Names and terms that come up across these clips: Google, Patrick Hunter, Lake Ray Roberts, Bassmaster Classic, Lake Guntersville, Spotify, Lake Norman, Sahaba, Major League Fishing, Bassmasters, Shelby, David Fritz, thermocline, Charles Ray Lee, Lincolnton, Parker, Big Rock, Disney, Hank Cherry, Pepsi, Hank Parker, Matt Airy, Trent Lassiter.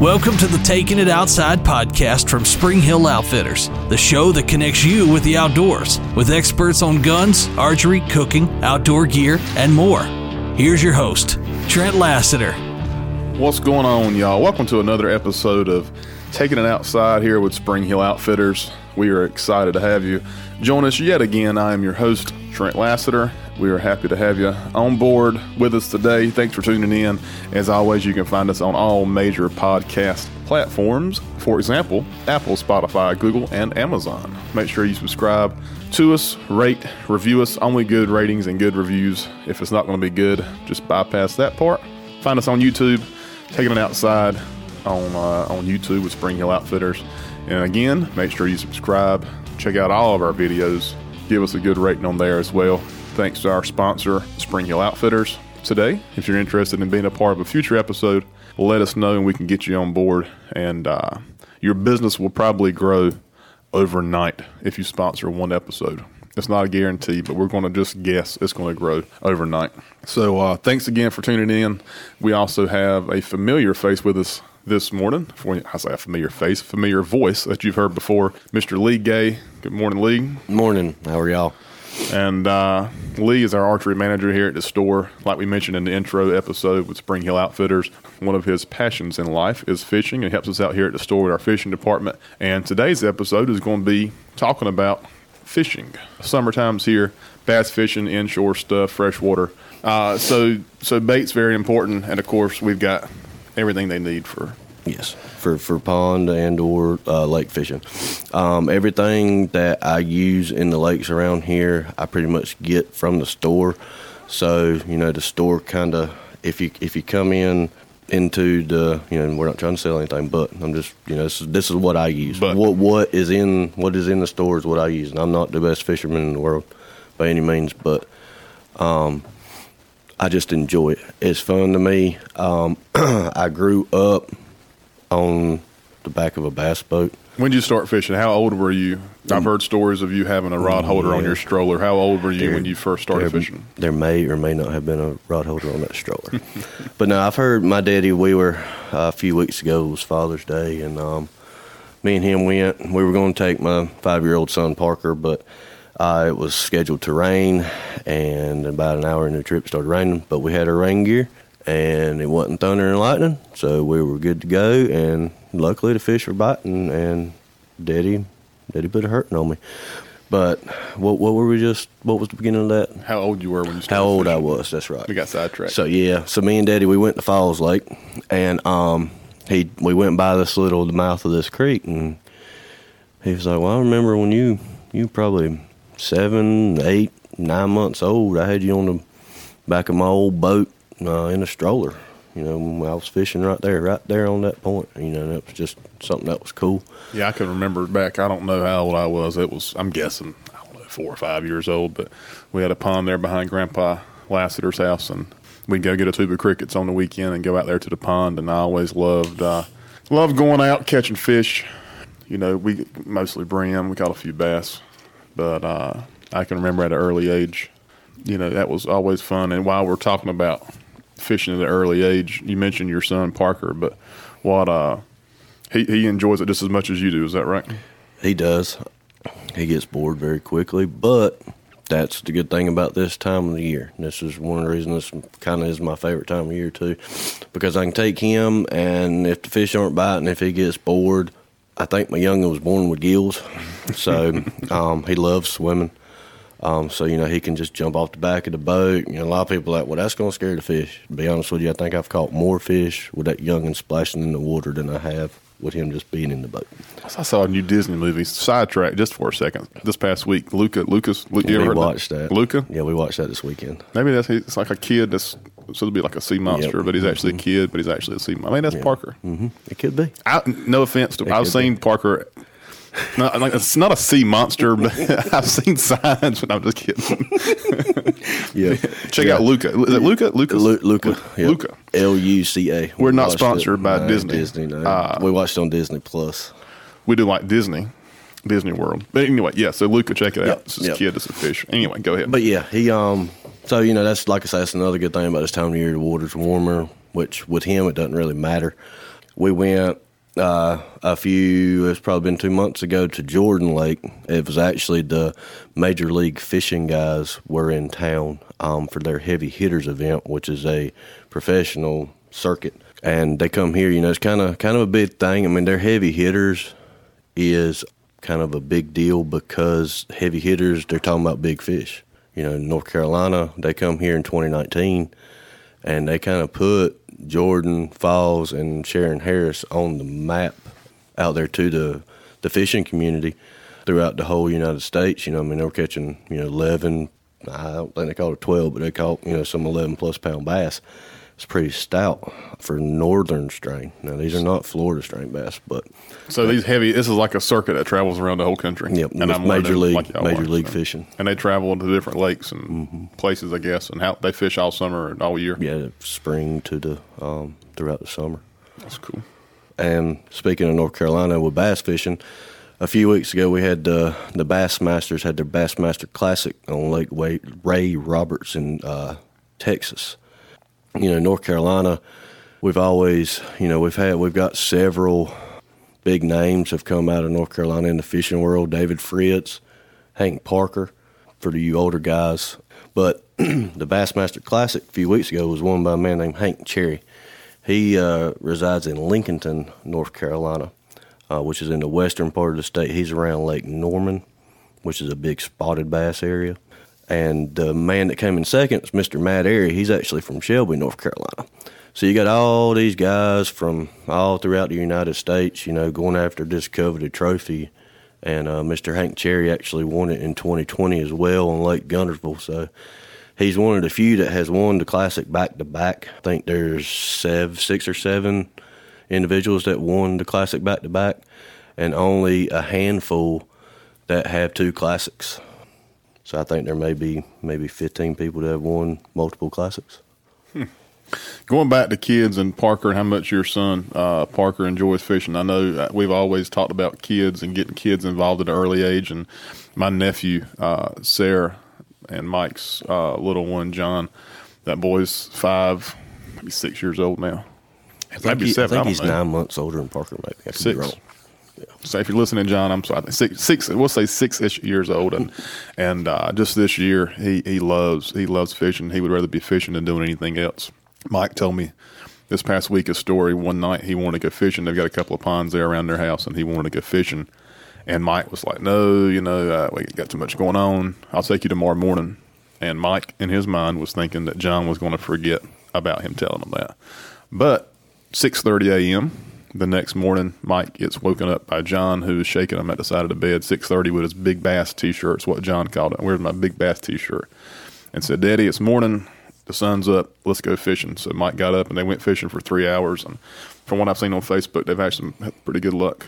Welcome to the Taking It Outside podcast from Spring Hill Outfitters, the show that connects you with the outdoors, with experts on guns, archery, cooking, outdoor gear, and more. Here's your host, Trent Lassiter. What's going on, y'all? Welcome to another episode of Taking It Outside here with Spring Hill Outfitters. We are excited to have you join us yet again. I am your host, Trent Lassiter. We are happy to have you on board with us today. Thanks for tuning in. As always, you can find us on all major podcast platforms, for example, Apple, Spotify, Google, and Amazon. Make sure you subscribe to us, rate, review us. Only good ratings and good reviews. If it's not going to be good, just bypass that part. Find us on YouTube, Taking It Outside on YouTube with Spring Hill Outfitters. And again, make sure you subscribe, check out all of our videos, give us a good rating on there as well. Thanks to our sponsor, Spring Hill Outfitters. Today, if you're interested in being a part of a future episode, let us know and we can get you on board. And your business will probably grow overnight if you sponsor one episode. It's not a guarantee, but we're going to just guess it's going to grow overnight. So thanks again for tuning in. We also have a familiar face with us this morning. I say a familiar face, familiar voice that you've heard before, Mr. Lee Gay. Good morning, Lee. Morning. How are y'all? And Lee is our archery manager here at the store. Like we mentioned in the intro episode with Spring Hill Outfitters, one of his passions in life is fishing. He helps us out here at the store with our fishing department. And today's episode is going to be talking about fishing. Summertime's here, bass fishing, inshore stuff, freshwater. So bait's very important. And, of course, we've got everything they need for pond and or lake fishing. Everything that I use in the lakes around here, I pretty much get from the store. So, you know, the store kind of, if you come into the, you know, we're not trying to sell anything, but I'm just, you know, this is what I use. But what is in the store is what I use. And I'm not the best fisherman in the world by any means, but I just enjoy it. It's fun to me. I grew up on the back of a bass boat. When did you start fishing? How old were you? I've heard stories of you having a rod holder on your stroller. How old were you when you first started fishing? There may or may not have been a rod holder on that stroller. But no, I've heard my daddy, we were, a few weeks ago, it was Father's Day, and me and him went. We were going to take my 5-year-old son, Parker, but it was scheduled to rain, and about an hour into the trip, started raining, but we had our rain gear. And it wasn't thunder and lightning, so we were good to go. And luckily, the fish were biting, and Daddy put a hurting on me. But what was the beginning of that? How old you were when you started? How old fishing? I was, that's right. We got sidetracked. So, yeah. So, me and Daddy, we went to Falls Lake, and we went by the mouth of this creek, and he was like, well, I remember when you probably 7, 8, 9 months old, I had you on the back of my old boat. In a stroller, you know, when I was fishing right there on that point, you know, that was just something that was cool. Yeah, I can remember back. I don't know how old I was. It was, I'm guessing, I don't know, 4 or 5 years old, but we had a pond there behind Grandpa Lassiter's house, and we'd go get a tube of crickets on the weekend and go out there to the pond, and I always loved going out catching fish. You know, we mostly brim. We caught a few bass, but I can remember at an early age, you know, that was always fun. And while we're talking about fishing at an early age, you mentioned your son Parker, but what he enjoys it just as much as you do, is that right? He does. He gets bored very quickly, but that's the good thing about this time of the year. And this is one of the reasons this kind of is my favorite time of year too, because I can take him, and if the fish aren't biting, if he gets bored, I think my young'un was born with gills, so he loves swimming. So, you know, he can just jump off the back of the boat. You know, a lot of people are like, well, that's going to scare the fish. To be honest with you, I think I've caught more fish with that young'un splashing in the water than I have with him just being in the boat. I saw a new Disney movie, sidetrack just for a second, this past week. Luca, you ever watched that? Luca? Yeah, we watched that this weekend. Maybe it's like a kid that's supposed to be like a sea monster, yep. But he's actually a kid, but he's actually a sea monster. I mean, that's Parker. Mm-hmm. It could be. No offense to him. I've seen Parker. No, like, it's not a sea monster, but I've seen signs. But I'm just kidding. Yeah, check out Luca. Is it Luca? Luca. Yep. Luca. Luca. We're not sponsored by Disney. Disney. No. We watched on Disney Plus. We do like Disney World. But anyway, yeah. So Luca, check it out. It's a kid. It's a fish. Anyway, go ahead. But yeah, he. So you know, that's like I said, that's another good thing about this time of year. The water's warmer, which with him it doesn't really matter. we went it's probably been 2 months ago, to Jordan Lake. It was actually the Major League Fishing guys were in town for their heavy hitters event, which is a professional circuit. And they come here, you know, it's kind of a big thing. I mean, their heavy hitters is kind of a big deal because heavy hitters, they're talking about big fish. You know, in North Carolina, they come here in 2019, and they kind of put Jordan, Falls, and Sharon Harris on the map out there to the fishing community throughout the whole United States. You know, I mean, they were catching, you know, 11, I don't think they caught it 12, but they caught, you know, some 11-plus pound bass. It's pretty stout for northern strain. Now, these are not Florida strain bass, but... So these heavy... This is like a circuit that travels around the whole country. Yep, and I'm Major League Fishing. And they travel to different lakes and places, I guess, and how they fish all summer and all year. Yeah, spring to the throughout the summer. That's cool. And speaking of North Carolina with bass fishing, a few weeks ago we had the Bassmasters had their Bassmaster Classic on Lake Ray Roberts in Texas. You know, North Carolina, we've always, you know, we've got several big names have come out of North Carolina in the fishing world. David Fritz, Hank Parker, for you older guys. But the Bassmaster Classic a few weeks ago was won by a man named Hank Cherry. He resides in Lincolnton, North Carolina, which is in the western part of the state. He's around Lake Norman, which is a big spotted bass area. And the man that came in second is Mr. Matt Airy. He's actually from Shelby, North Carolina. So you got all these guys from all throughout the United States, you know, going after this coveted trophy. And Mr. Hank Cherry actually won it in 2020 as well on Lake Guntersville. So he's one of the few that has won the Classic back-to-back. I think there's six or seven individuals that won the Classic back-to-back, and only a handful that have two Classics. So I think there may be maybe 15 people that have won multiple Classics. Going back to kids and Parker, how much your son Parker enjoys fishing. I know we've always talked about kids and getting kids involved at an early age. And my nephew, Sarah, and Mike's little one, John, that boy's 5, maybe 6 years old now. Maybe seven. I think he's 9 months older than Parker, maybe. I could be wrong. So if you're listening, John, I'm sorry, we'll say 6-ish years old, and just this year he loves fishing. He would rather be fishing than doing anything else. Mike told me this past week a story. One night he wanted to go fishing. They've got a couple of ponds there around their house, and he wanted to go fishing. And Mike was like, "No, you know, we got too much going on. I'll take you tomorrow morning." And Mike, in his mind, was thinking that John was going to forget about him telling him that. But 6:30 a.m. the next morning, Mike gets woken up by John, who's shaking him at the side of the bed, 6:30, with his big bass T-shirt. It's what John called it. "Where's my big bass T-shirt?" And said, "Daddy, it's morning. The sun's up. Let's go fishing." So Mike got up, and they went fishing for 3 hours. And from what I've seen on Facebook, they've had some pretty good luck.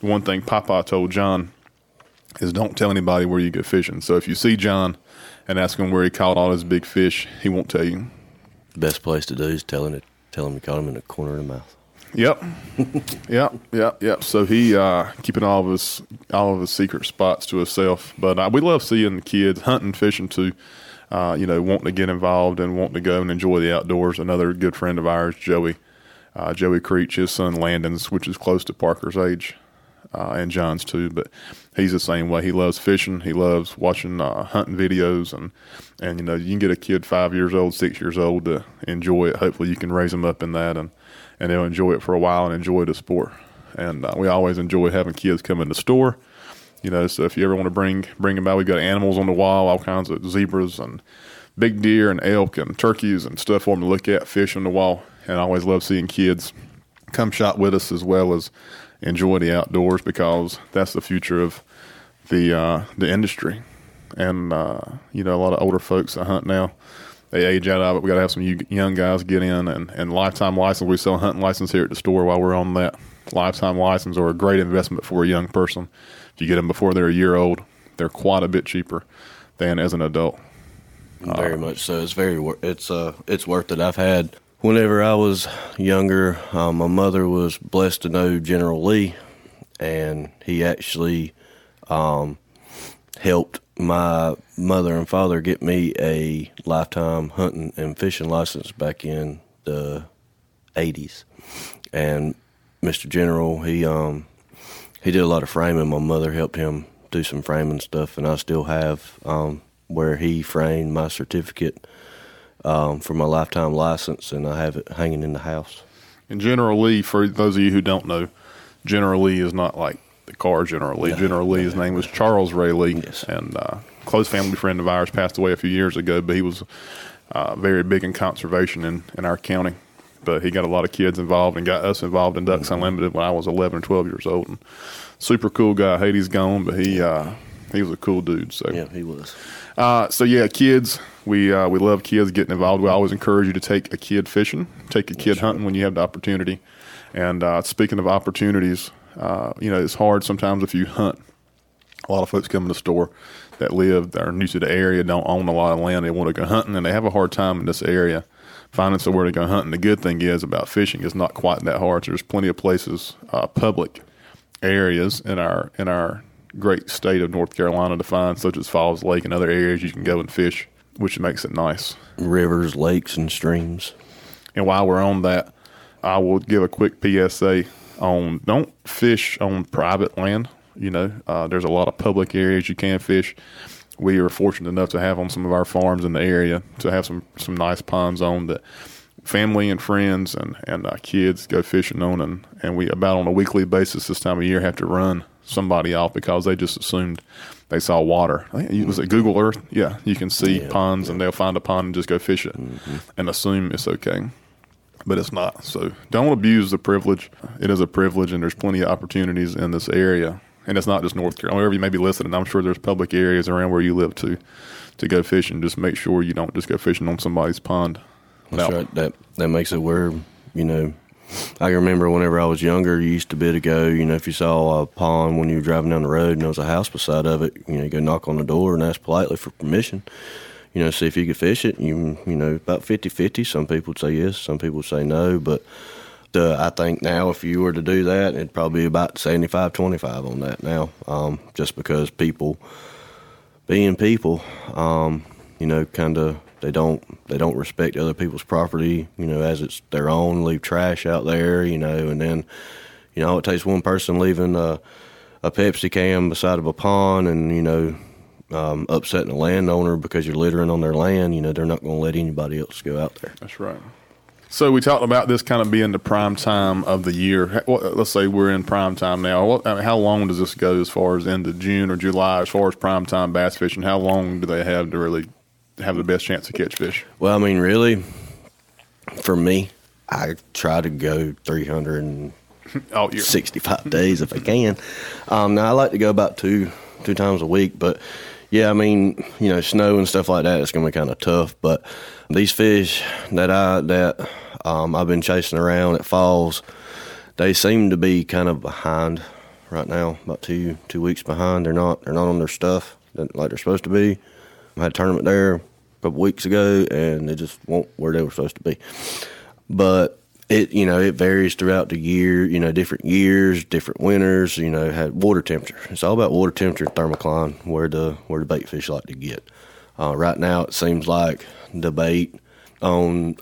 One thing Papa told John is don't tell anybody where you go fishing. So if you see John and ask him where he caught all his big fish, he won't tell you. The best place to do is tell him you caught him in the corner of the mouth. Yep. So he keeping all of his secret spots to himself. But we love seeing the kids hunting, fishing too. You know, wanting to get involved and wanting to go and enjoy the outdoors. Another good friend of ours, Joey Creech, his son Landon's, which is close to Parker's age, and John's too. But he's the same way. He loves fishing. He loves watching hunting videos, and you know, you can get a kid 5 years old, 6 years old to enjoy it. Hopefully, you can raise them up in that and they'll enjoy it for a while and enjoy the sport. And we always enjoy having kids come in the store, you know, so if you ever want to bring them out, we've got animals on the wall, all kinds of zebras and big deer and elk and turkeys and stuff for them to look at, fish on the wall. And I always love seeing kids come shop with us as well as enjoy the outdoors, because that's the future of the industry. And, you know, a lot of older folks that hunt now, they age out of it. We got to have some young guys get in, and lifetime license. We sell a hunting license here at the store while we're on that. Lifetime license are a great investment for a young person. If you get them before they're a year old, they're quite a bit cheaper than as an adult. Very much so. It's it's worth it. I've had, whenever I was younger, my mother was blessed to know General Lee, and he actually helped my mother and father get me a lifetime hunting and fishing license back in the 80s. And Mr. General, he did a lot of framing. My mother helped him do some framing stuff, and I still have where he framed my certificate for my lifetime license, and I have it hanging in the house. And General Lee, for those of you who don't know, General Lee is not like the car General Lee. No, General Lee, his name was Charles Ray Lee, yes. And close family friend of ours, passed away a few years ago, but he was very big in conservation in our county. But he got a lot of kids involved and got us involved in Ducks Unlimited when I was 11 or 12 years old. And super cool guy. Haiti's gone, but he was a cool dude. So yeah, he was. So yeah, kids, we love kids getting involved. We always encourage you to take a kid fishing, take a kid hunting when you have the opportunity. And speaking of opportunities, it's hard sometimes if you hunt. A lot of folks come in the store that live, that are new to the area, don't own a lot of land. They want to go hunting, and they have a hard time in this area finding somewhere to go hunting. The good thing is about fishing, it's not quite that hard. So there's plenty of places, public areas in our great state of North Carolina to find, such as Falls Lake and other areas you can go and fish, which makes it nice. Rivers, lakes, and streams. And while we're on that, I will give a quick PSA on don't fish on private land. There's a lot of public areas you can fish. We are fortunate enough to have on some of our farms in the area to have some nice ponds on that family and friends and kids go fishing on. And we, about on a weekly basis this time of year, have to run somebody off because they just assumed they saw water. Was it Google Earth? Yeah, you can see ponds, and they'll find a pond and just go fish it and assume it's okay. But it's not. So don't abuse the privilege. It is a privilege, and there's plenty of opportunities in this area. And it's not just North Carolina. Wherever you may be listening, I'm sure there's public areas around where you live to go fishing. Just make sure you don't just go fishing on somebody's pond. That's right. That makes it where, I remember whenever I was younger, you used to be to go, if you saw a pond when you were driving down the road and there was a house beside of it, you go knock on the door and ask politely for permission. See if you could fish it. About 50-50. Some people would say yes, some people would say no. But I think now if you were to do that, it'd probably be about 75-25 on that now, just because people, being people, kind of they don't respect other people's property, as it's their own, leave trash out there, and then, it takes one person leaving a Pepsi can beside of a pond and, upsetting a landowner because you're littering on their land, they're not going to let anybody else go out there. That's right. So we talked about this kind of being the prime time of the year. Let's say we're in prime time now. How long does this go as far as into June or July as far as prime time bass fishing? How long do they have to really have the best chance to catch fish? Well, really, for me, I try to go 365 days if I can. Now, I like to go about two times a week, but yeah, snow and stuff like that, it's going to be kind of tough. But these fish that I've been chasing around at Falls, they seem to be kind of behind right now, about two weeks behind. They're not on their stuff like they're supposed to be. I had a tournament there a couple weeks ago, and they just weren't where they were supposed to be. But it, it varies throughout the year, different years, different winters, had water temperature. It's all about water temperature, thermocline, where the bait fish like to get. Right now, it seems like the bait on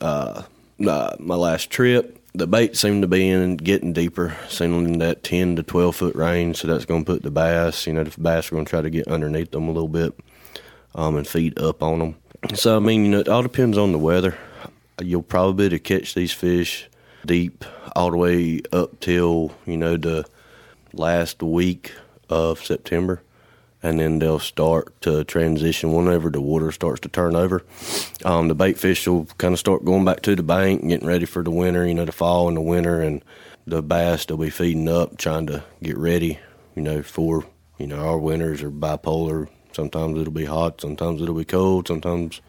my last trip, the bait seemed to be getting deeper, seemed in that 10 to 12 foot range. So that's going to put the bass, the bass are going to try to get underneath them a little bit and feed up on them. So, it all depends on the weather. You'll probably be to catch these fish deep all the way up till, the last week of September. And then they'll start to transition whenever the water starts to turn over. The bait fish will kind of start going back to the bank, getting ready for the winter, the fall and the winter. And the bass, they'll be feeding up, trying to get ready, for, our winters are bipolar. Sometimes it'll be hot, sometimes it'll be cold, sometimes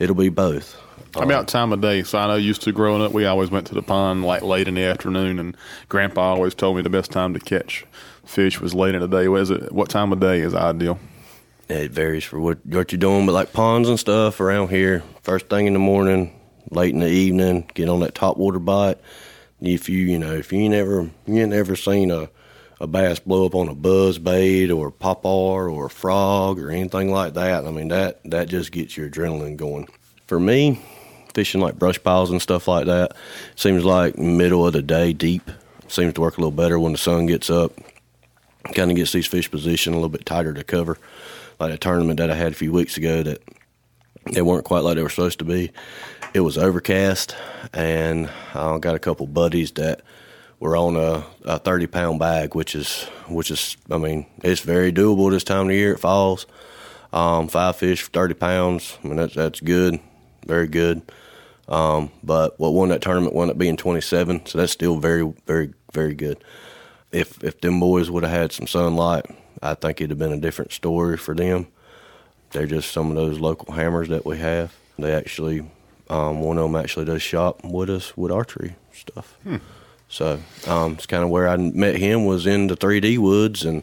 it'll be both. About time of day. So I know used to growing up, we always went to the pond like late in the afternoon, and Grandpa always told me the best time to catch fish was late in the day. What time of day is ideal? It varies for what you're doing, but like ponds and stuff around here, first thing in the morning, late in the evening, get on that topwater bite. If you ain't never seen a bass blow up on a buzz bait or a popar or a frog or anything like that, that just gets your adrenaline going. For me, fishing like brush piles and stuff like that. Seems like middle of the day deep seems to work a little better when the sun gets up. Kind of gets these fish positioned a little bit tighter to cover. Like a tournament that I had a few weeks ago that they weren't quite like they were supposed to be. It was overcast, and I got a couple buddies that were on a 30-pound bag, which is I mean, it's very doable this time of the year. It falls. 5 fish for 30 pounds. I mean, that's good, very good. But what won that tournament wound up being 27, so that's still very, very, very good. If them boys would have had some sunlight, I think it'd have been a different story for them. They're just some of those local hammers that we have. They actually, one of them actually does shop with us with archery stuff. So it's kind of where I met him, was in the 3D woods, and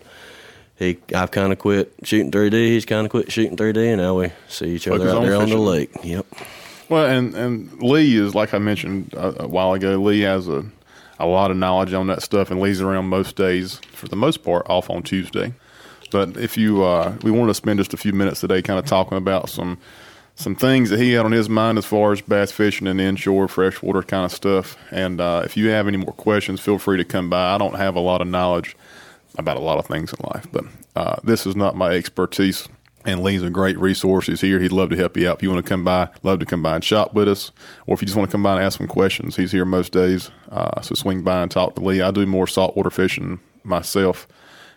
I've kind of quit shooting 3D. He's kind of quit shooting 3D, and now we see each other out there fishing on the lake. Yep. Well, and Lee is, like I mentioned a while ago, Lee has a lot of knowledge on that stuff, and Lee's around most days, for the most part, off on Tuesday. But if you, we wanted to spend just a few minutes today kind of talking about some things that he had on his mind as far as bass fishing and inshore freshwater kind of stuff. And if you have any more questions, feel free to come by. I don't have a lot of knowledge about a lot of things in life, but this is not my expertise, and Lee's a great resource. He's here. He'd love to help you out. If you want to come by, love to come by and shop with us, or if you just want to come by and ask some questions, he's here most days, so swing by and talk to Lee. I do more saltwater fishing myself,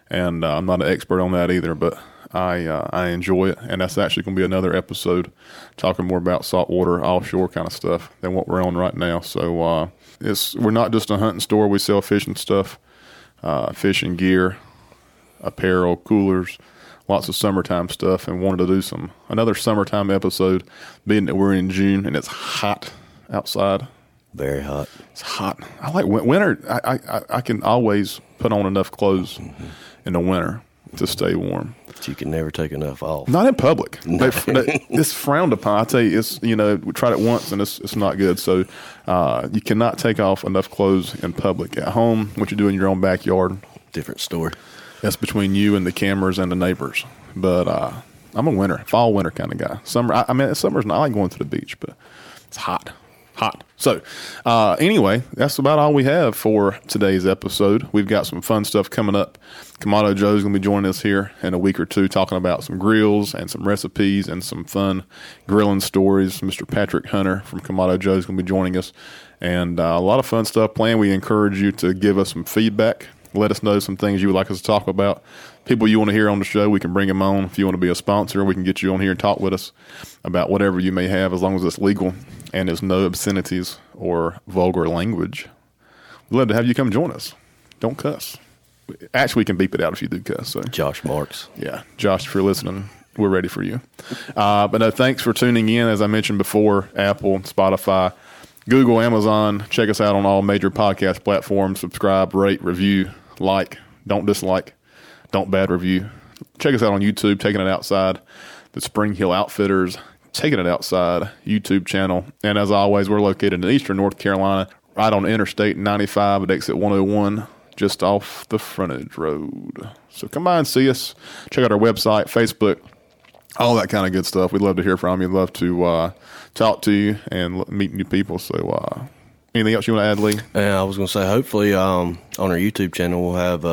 and I'm not an expert on that either, but I enjoy it, and that's actually going to be another episode talking more about saltwater, offshore kind of stuff than what we're on right now. So we're not just a hunting store. We sell fishing stuff, fishing gear, apparel, coolers, lots of summertime stuff, and wanted to do another summertime episode, being that we're in June and it's hot outside. Very hot. It's hot. I like winter. I can always put on enough clothes in the winter to stay warm. But you can never take enough off. Not in public. It's frowned upon. I tell you, it's, you know, we tried it once and it's not good. So you cannot take off enough clothes in public. At home, what you do in your own backyard, different story. That's between you and the cameras and the neighbors. But I'm a fall winter kind of guy. Summer, summer's not, I like going to the beach, but it's hot. So anyway, that's about all we have for today's episode. We've got some fun stuff coming up. Kamado Joe's going to be joining us here in a week or two, talking about some grills and some recipes and some fun grilling stories. Mr. Patrick Hunter from Kamado Joe's going to be joining us, and a lot of fun stuff planned. We encourage you to give us some feedback. Let us know some things you would like us to talk about. People you want to hear on the show, we can bring them on. If you want to be a sponsor, we can get you on here and talk with us about whatever you may have, as long as it's legal and there's no obscenities or vulgar language. We'd love to have you come join us. Don't cuss. Actually, we can beep it out if you do cuss. So. Josh Marks. Yeah. Josh, if you're listening, we're ready for you. But no, thanks for tuning in. As I mentioned before, Apple, Spotify, Google, Amazon. Check us out on all major podcast platforms. Subscribe, rate, review. Like, don't dislike, don't bad review. Check us out on YouTube, Taking It Outside, the Spring Hill Outfitters, Taking It Outside YouTube channel. And as always, we're located in eastern North Carolina, right on Interstate 95 at exit 101, just off the frontage road. So come by and see us. Check out our website, Facebook, all that kind of good stuff. We'd love to hear from you. Love to talk to you and meet new people. So, anything else you want to add, Lee? Yeah, I was going to say, hopefully on our YouTube channel we'll have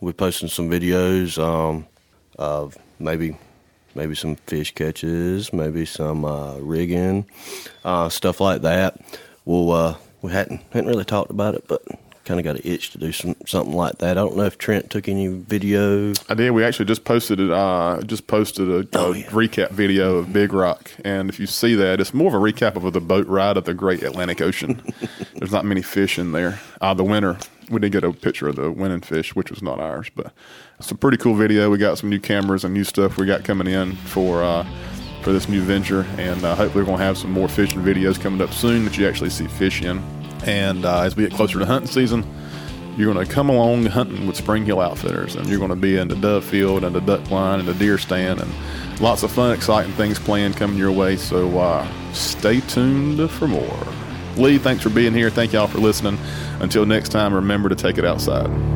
we're posting some videos of maybe some fish catches, maybe some rigging, stuff like that. We'll we hadn't really talked about it, but kind of got an itch to do something like that. I don't know if Trent took any video. I did. We actually just posted it. Recap video of Big Rock, and if you see that, it's more of a recap of the boat ride of the Great Atlantic Ocean. There's not many fish in there. The winner, we did get a picture of the winning fish, which was not ours, but it's a pretty cool video. We got some new cameras and new stuff we got coming in for this new venture, and hopefully we're gonna have some more fishing videos coming up soon that you actually see fish in. And as we get closer to hunting season, you're going to come along hunting with Spring Hill Outfitters, and you're going to be in the dove field and the duck blind and the deer stand, and lots of fun, exciting things planned coming your way. So stay tuned for more. Lee, thanks for being here. Thank y'all for listening. Until next time, remember to take it outside.